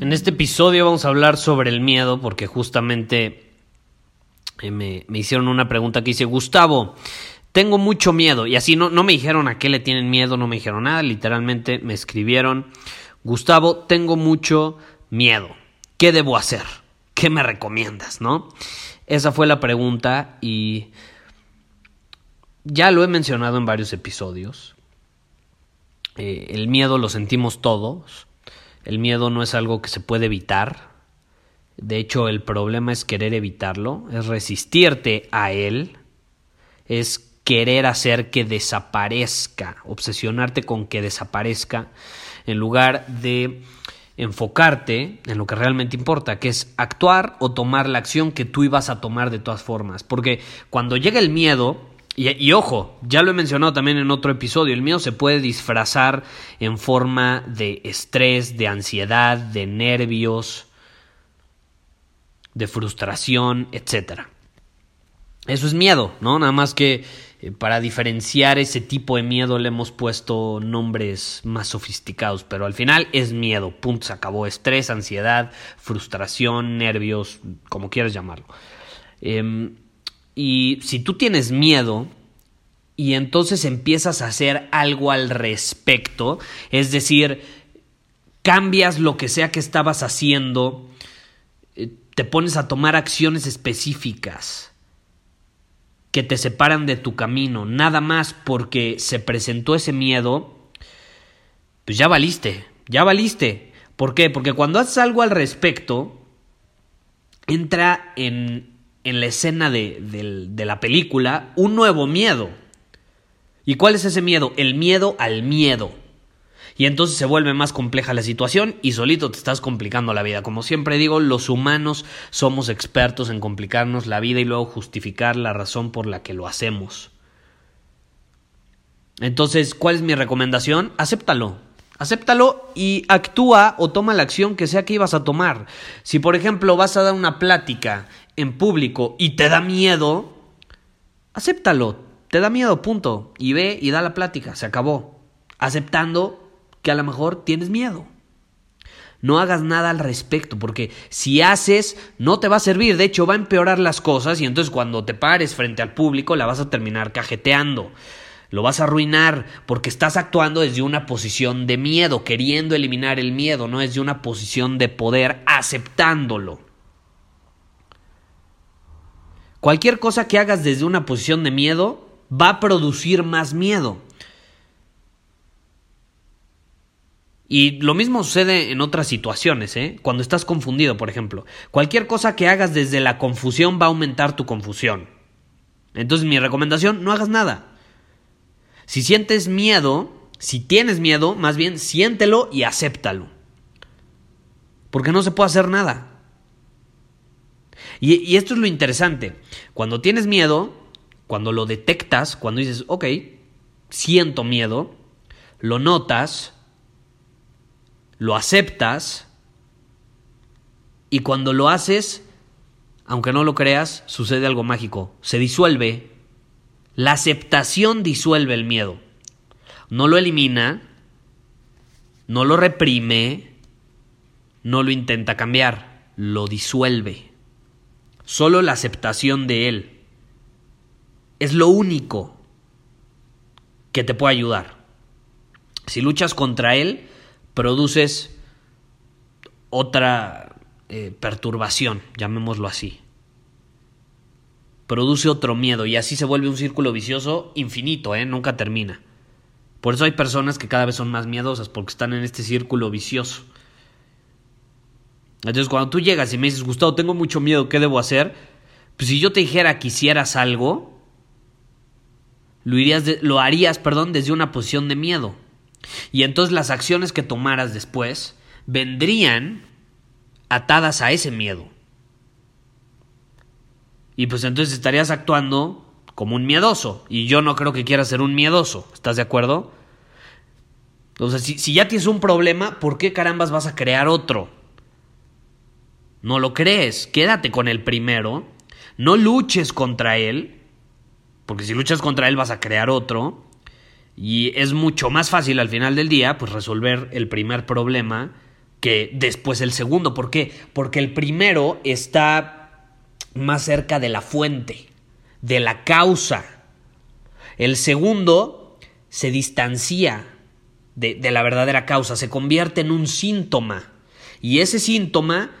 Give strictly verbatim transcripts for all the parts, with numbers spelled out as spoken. En este episodio vamos a hablar sobre el miedo porque justamente me, me hicieron una pregunta que dice: Gustavo, tengo mucho miedo. Y así no, no me dijeron a qué le tienen miedo, no me dijeron nada, literalmente me escribieron: Gustavo, tengo mucho miedo, ¿qué debo hacer? ¿Qué me recomiendas? ¿No? Esa fue la pregunta y ya lo he mencionado en varios episodios. Eh, el miedo lo sentimos todos. El miedo no es algo que se puede evitar. De hecho, el problema es querer evitarlo, es resistirte a él, es querer hacer que desaparezca, obsesionarte con que desaparezca, en lugar de enfocarte en lo que realmente importa, que es actuar o tomar la acción que tú ibas a tomar de todas formas. Porque cuando llega el miedo... Y, y ojo, ya lo he mencionado también en otro episodio, el miedo se puede disfrazar en forma de estrés, de ansiedad, de nervios, de frustración, etcétera. Eso es miedo, ¿no? Nada más que eh, para diferenciar ese tipo de miedo le hemos puesto nombres más sofisticados, pero al final es miedo, punto, se acabó. Estrés, ansiedad, frustración, nervios, como quieras llamarlo. Eh, Y si tú tienes miedo y entonces empiezas a hacer algo al respecto, es decir, cambias lo que sea que estabas haciendo, te pones a tomar acciones específicas que te separan de tu camino, nada más porque se presentó ese miedo, pues ya valiste, ya valiste. ¿Por qué? Porque cuando haces algo al respecto, entra en... en la escena de, de, de la película, un nuevo miedo. ¿Y cuál es ese miedo? El miedo al miedo. Y entonces se vuelve más compleja la situación y solito te estás complicando la vida. Como siempre digo, los humanos somos expertos en complicarnos la vida y luego justificar la razón por la que lo hacemos. Entonces, ¿cuál es mi recomendación? Acéptalo. Acéptalo y actúa o toma la acción que sea que ibas a tomar. Si, por ejemplo, vas a dar una plática en público y te da miedo, acéptalo, te da miedo, punto, y ve y da la plática, se acabó, aceptando que a lo mejor tienes miedo. No hagas nada al respecto, porque si haces no te va a servir, de hecho va a empeorar las cosas y entonces cuando te pares frente al público la vas a terminar cajeteando. Lo vas a arruinar porque estás actuando desde una posición de miedo, queriendo eliminar el miedo, no desde una posición de poder, aceptándolo. Cualquier cosa que hagas desde una posición de miedo va a producir más miedo. Y lo mismo sucede en otras situaciones, ¿eh? Cuando estás confundido, por ejemplo. Cualquier cosa que hagas desde la confusión va a aumentar tu confusión. Entonces, mi recomendación, no hagas nada. Si sientes miedo, si tienes miedo, más bien siéntelo y acéptalo. Porque no se puede hacer nada. Y, y esto es lo interesante. Cuando tienes miedo, cuando lo detectas, cuando dices, ok, siento miedo, lo notas, lo aceptas y cuando lo haces, aunque no lo creas, sucede algo mágico. Se disuelve. La aceptación disuelve el miedo. No lo elimina, no lo reprime, no lo intenta cambiar, lo disuelve. Solo la aceptación de él es lo único que te puede ayudar. Si luchas contra él, produces otra eh, perturbación, llamémoslo así, produce otro miedo y así se vuelve un círculo vicioso infinito, ¿eh? Nunca termina. Por eso hay personas que cada vez son más miedosas, porque están en este círculo vicioso. Entonces, cuando tú llegas y me dices, Gustavo, tengo mucho miedo, ¿qué debo hacer? Pues si yo te dijera que hicieras algo, lo, irías de, lo harías perdón, desde una posición de miedo. Y entonces las acciones que tomaras después vendrían atadas a ese miedo. Y pues entonces estarías actuando como un miedoso. Y yo no creo que quieras ser un miedoso. ¿Estás de acuerdo? O sea, si, si ya tienes un problema, ¿por qué carambas vas a crear otro? No lo crees. Quédate con el primero. No luches contra él. Porque si luchas contra él vas a crear otro. Y es mucho más fácil al final del día pues resolver el primer problema que después el segundo. ¿Por qué? Porque el primero está más cerca de la fuente, de la causa. El segundo se distancia de, de la verdadera causa, se convierte en un síntoma. Y ese síntoma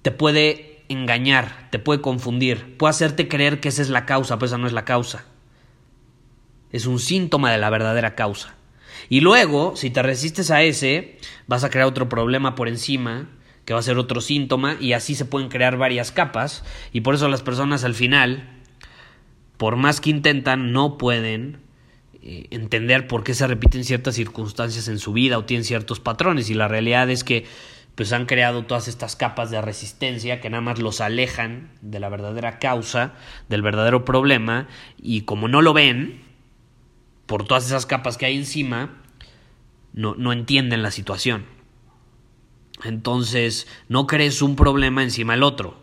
te puede engañar, te puede confundir, puede hacerte creer que esa es la causa, pero esa no es la causa. Es un síntoma de la verdadera causa. Y luego, si te resistes a ese, vas a crear otro problema por encima, que va a ser otro síntoma, y así se pueden crear varias capas. Y por eso las personas al final, por más que intentan, no pueden eh, entender por qué se repiten ciertas circunstancias en su vida o tienen ciertos patrones. Y la realidad es que pues han creado todas estas capas de resistencia que nada más los alejan de la verdadera causa, del verdadero problema. Y como no lo ven, por todas esas capas que hay encima, no, no entienden la situación. Entonces, no crees un problema encima del otro.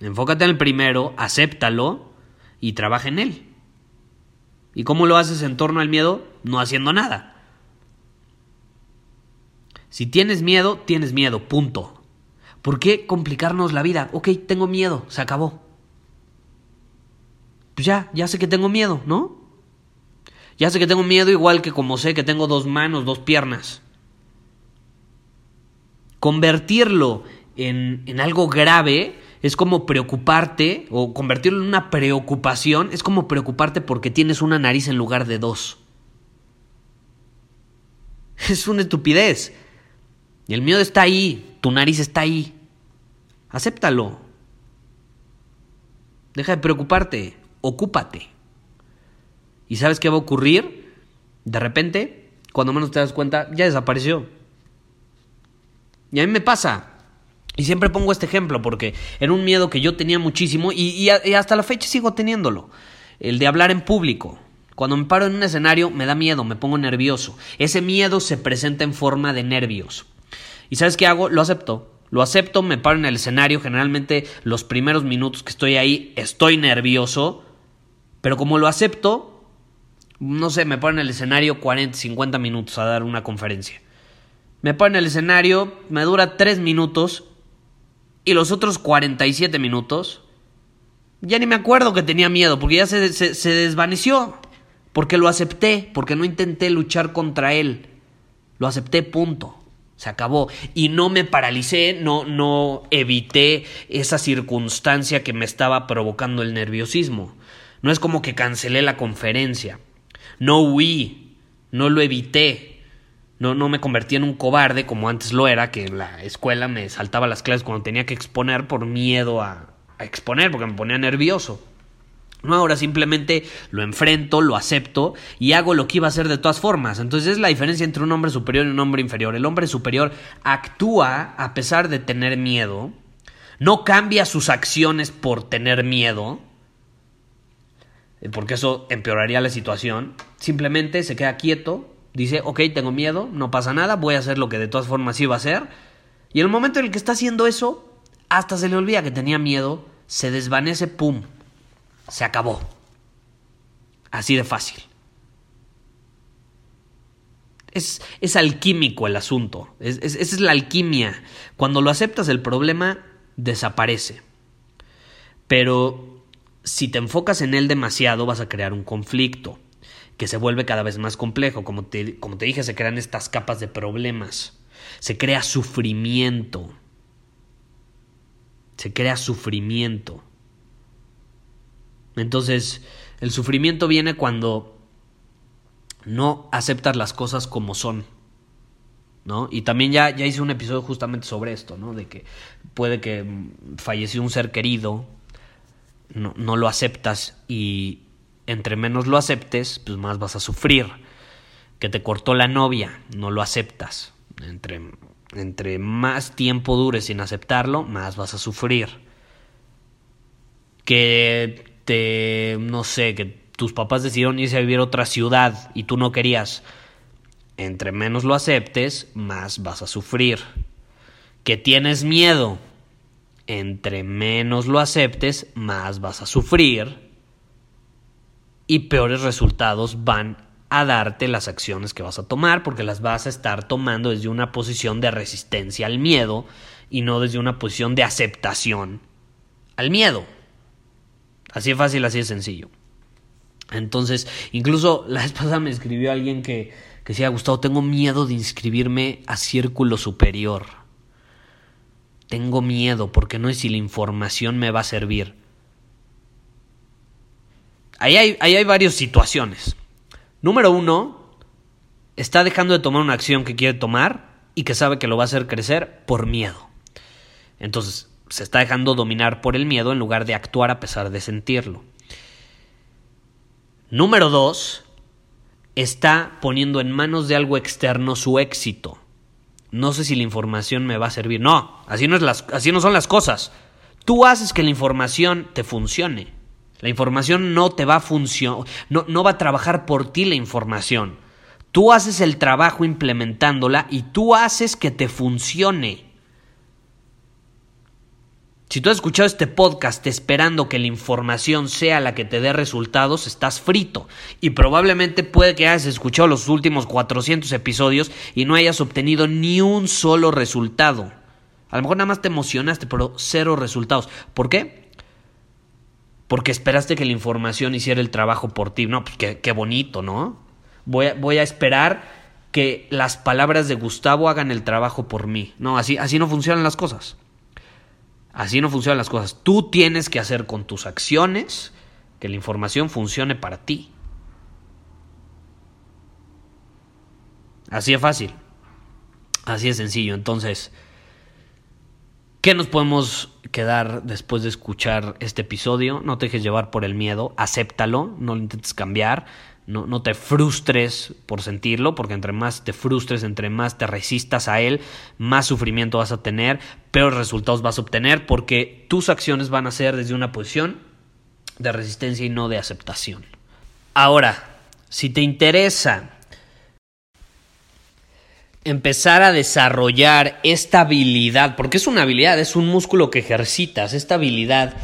Enfócate en el primero, acéptalo y trabaja en él. ¿Y cómo lo haces en torno al miedo? No haciendo nada. Si tienes miedo, tienes miedo, punto. ¿Por qué complicarnos la vida? Ok, tengo miedo, se acabó. Pues ya, ya sé que tengo miedo, ¿no? Ya sé que tengo miedo igual que como sé que tengo dos manos, dos piernas. Convertirlo en, en algo grave es como preocuparte, o convertirlo en una preocupación es como preocuparte porque tienes una nariz en lugar de dos. Es una estupidez. El miedo está ahí, tu nariz está ahí. Acéptalo. Deja de preocuparte, ocúpate. ¿Y sabes qué va a ocurrir? De repente, cuando menos te das cuenta, ya desapareció. Y a mí me pasa, y siempre pongo este ejemplo porque era un miedo que yo tenía muchísimo y, y, a, y hasta la fecha sigo teniéndolo, el de hablar en público. Cuando me paro en un escenario me da miedo, me pongo nervioso. Ese miedo se presenta en forma de nervios. ¿Y sabes qué hago? Lo acepto, lo acepto, me paro en el escenario, generalmente los primeros minutos que estoy ahí estoy nervioso, pero como lo acepto, no sé, me paro en el escenario cuarenta, cincuenta minutos a dar una conferencia. Me paro en el escenario, me dura tres minutos y los otros cuarenta y siete minutos ya ni me acuerdo que tenía miedo porque ya se, se, se desvaneció, porque lo acepté, porque no intenté luchar contra él. Lo acepté, punto. Se acabó. Y no me paralicé, no, no evité esa circunstancia que me estaba provocando el nerviosismo. No es como que cancelé la conferencia. No huí, no lo evité. No, no me convertí en un cobarde como antes lo era, que en la escuela me saltaba las clases cuando tenía que exponer por miedo a, a exponer, porque me ponía nervioso. No, ahora simplemente lo enfrento, lo acepto y hago lo que iba a hacer de todas formas. Entonces es la diferencia entre un hombre superior y un hombre inferior. El hombre superior actúa a pesar de tener miedo, no cambia sus acciones por tener miedo, porque eso empeoraría la situación. Simplemente se queda quieto. Dice, ok, tengo miedo, no pasa nada, voy a hacer lo que de todas formas iba a hacer. Y en el momento en el que está haciendo eso, hasta se le olvida que tenía miedo, se desvanece, pum, se acabó. Así de fácil. Es, es alquímico el asunto, es, es, esa es la alquimia. Cuando lo aceptas el problema desaparece. Pero si te enfocas en él demasiado vas a crear un conflicto que se vuelve cada vez más complejo. Como te, como te dije, se crean estas capas de problemas. Se crea sufrimiento. se crea sufrimiento. Entonces, el sufrimiento viene cuando no aceptas las cosas como son, ¿no? Y también ya, ya hice un episodio justamente sobre esto, ¿no? De que puede que falleció un ser querido, no, no lo aceptas y entre menos lo aceptes, pues más vas a sufrir. Que te cortó la novia, no lo aceptas. Entre, entre más tiempo dures sin aceptarlo, más vas a sufrir. Que te, no sé, que tus papás decidieron irse a vivir a otra ciudad y tú no querías. Entre menos lo aceptes, más vas a sufrir. Que tienes miedo. Entre menos lo aceptes, más vas a sufrir. Y peores resultados van a darte las acciones que vas a tomar, porque las vas a estar tomando desde una posición de resistencia al miedo y no desde una posición de aceptación al miedo. Así de fácil, así de sencillo. Entonces, incluso la vez pasada me escribió alguien que, que decía, Gustavo, tengo miedo de inscribirme a Círculo Superior. Tengo miedo porque no sé si la información me va a servir. Ahí hay, ahí hay varias situaciones. Número uno, está dejando de tomar una acción que quiere tomar y que sabe que lo va a hacer crecer por miedo. Entonces, se está dejando dominar por el miedo en lugar de actuar a pesar de sentirlo. Número dos, está poniendo en manos de algo externo su éxito. No sé si la información me va a servir. No, así no es las, así no son las cosas. Tú haces que la información te funcione. La información no te va a funcionar, no, no va a trabajar por ti la información. Tú haces el trabajo implementándola y tú haces que te funcione. Si tú has escuchado este podcast esperando que la información sea la que te dé resultados, estás frito. Y probablemente puede que hayas escuchado los últimos cuatrocientos episodios y no hayas obtenido ni un solo resultado. A lo mejor nada más te emocionaste, pero cero resultados. ¿Por qué? Porque esperaste que la información hiciera el trabajo por ti. No, pues qué, qué bonito, ¿no? Voy a, voy a esperar que las palabras de Gustavo hagan el trabajo por mí. No, así, así no funcionan las cosas. Así no funcionan las cosas. Tú tienes que hacer con tus acciones que la información funcione para ti. Así de fácil. Así de sencillo. Entonces, ¿qué nos podemos quedar después de escuchar este episodio? No te dejes llevar por el miedo. Acéptalo. No lo intentes cambiar. No, no te frustres por sentirlo, porque entre más te frustres, entre más te resistas a él, más sufrimiento vas a tener, peores resultados vas a obtener, porque tus acciones van a ser desde una posición de resistencia y no de aceptación. Ahora, si te interesa empezar a desarrollar esta habilidad, porque es una habilidad, es un músculo que ejercitas, esta habilidad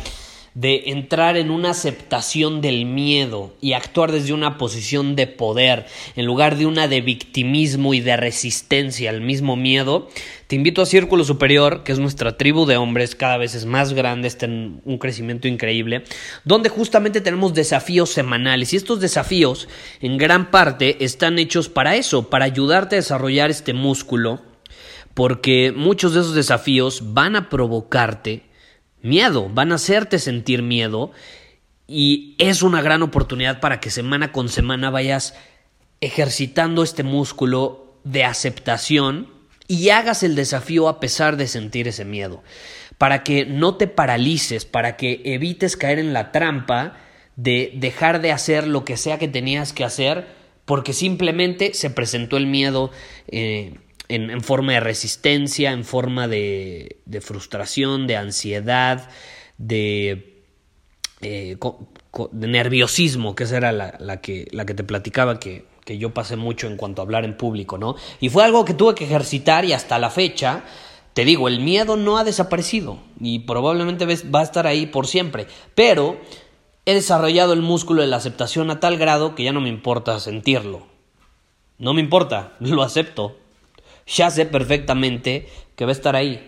de entrar en una aceptación del miedo y actuar desde una posición de poder en lugar de una de victimismo y de resistencia al mismo miedo, te invito a Círculo Superior, que es nuestra tribu de hombres, cada vez es más grande, está en un crecimiento increíble, donde justamente tenemos desafíos semanales, y estos desafíos en gran parte están hechos para eso, para ayudarte a desarrollar este músculo, porque muchos de esos desafíos van a provocarte miedo, van a hacerte sentir miedo, y es una gran oportunidad para que semana con semana vayas ejercitando este músculo de aceptación y hagas el desafío a pesar de sentir ese miedo, para que no te paralices, para que evites caer en la trampa de dejar de hacer lo que sea que tenías que hacer porque simplemente se presentó el miedo eh, En, en forma de resistencia, en forma de, de frustración, de ansiedad, de, eh, co, co, de nerviosismo, que esa era la, la, que, la que te platicaba que, que yo pasé mucho en cuanto a hablar en público, ¿no? Y fue algo que tuve que ejercitar y hasta la fecha, te digo, el miedo no ha desaparecido y probablemente va a estar ahí por siempre, pero he desarrollado el músculo de la aceptación a tal grado que ya no me importa sentirlo. No me importa, lo acepto. Ya sé perfectamente que va a estar ahí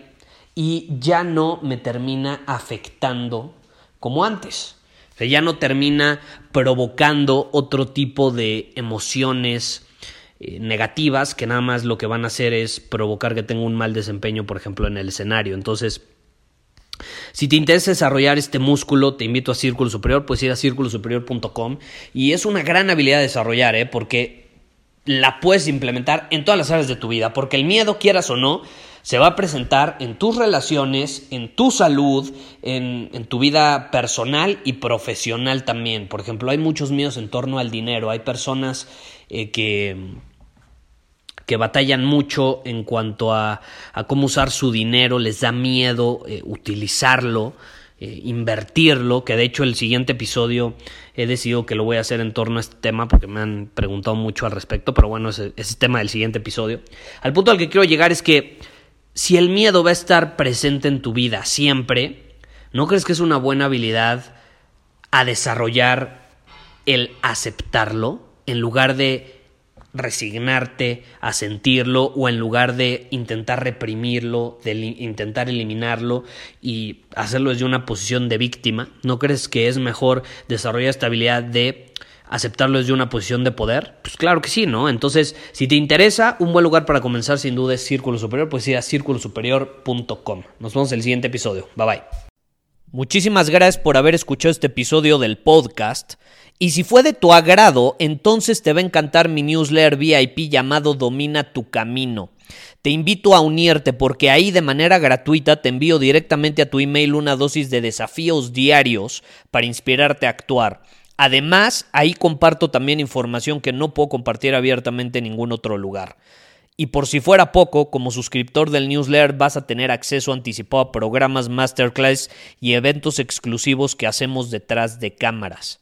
y ya no me termina afectando como antes. O sea, ya no termina provocando otro tipo de emociones eh, negativas que nada más lo que van a hacer es provocar que tenga un mal desempeño, por ejemplo, en el escenario. Entonces, Si te interesa desarrollar este músculo, te invito a Círculo Superior, puedes ir a círculo superior punto com y es una gran habilidad de desarrollar, ¿eh? Porque la puedes implementar en todas las áreas de tu vida, porque el miedo, quieras o no, se va a presentar en tus relaciones, en tu salud, en, en tu vida personal y profesional también. Por ejemplo, hay muchos miedos en torno al dinero, hay personas eh, que... que batallan mucho en cuanto a, a cómo usar su dinero, les da miedo eh, utilizarlo, eh, invertirlo, que de hecho el siguiente episodio he decidido que lo voy a hacer en torno a este tema porque me han preguntado mucho al respecto, pero bueno, ese es el tema del siguiente episodio. Al punto al que quiero llegar es que si el miedo va a estar presente en tu vida siempre, ¿no crees que es una buena habilidad a desarrollar el aceptarlo en lugar de resignarte a sentirlo o en lugar de intentar reprimirlo, de intentar eliminarlo y hacerlo desde una posición de víctima? ¿No crees que es mejor desarrollar esta habilidad de aceptarlo desde una posición de poder? Pues claro que sí, ¿no? Entonces, si te interesa, un buen lugar para comenzar sin duda es Círculo Superior, pues ir a círculo superior punto com. Nos vemos en el siguiente episodio. Bye bye. Muchísimas gracias por haber escuchado este episodio del podcast. Y si fue de tu agrado, entonces te va a encantar mi newsletter V I P llamado Domina tu Camino. Te invito a unirte porque ahí de manera gratuita te envío directamente a tu email una dosis de desafíos diarios para inspirarte a actuar. Además, ahí comparto también información que no puedo compartir abiertamente en ningún otro lugar. Y por si fuera poco, como suscriptor del newsletter vas a tener acceso anticipado a programas, masterclass y eventos exclusivos que hacemos detrás de cámaras.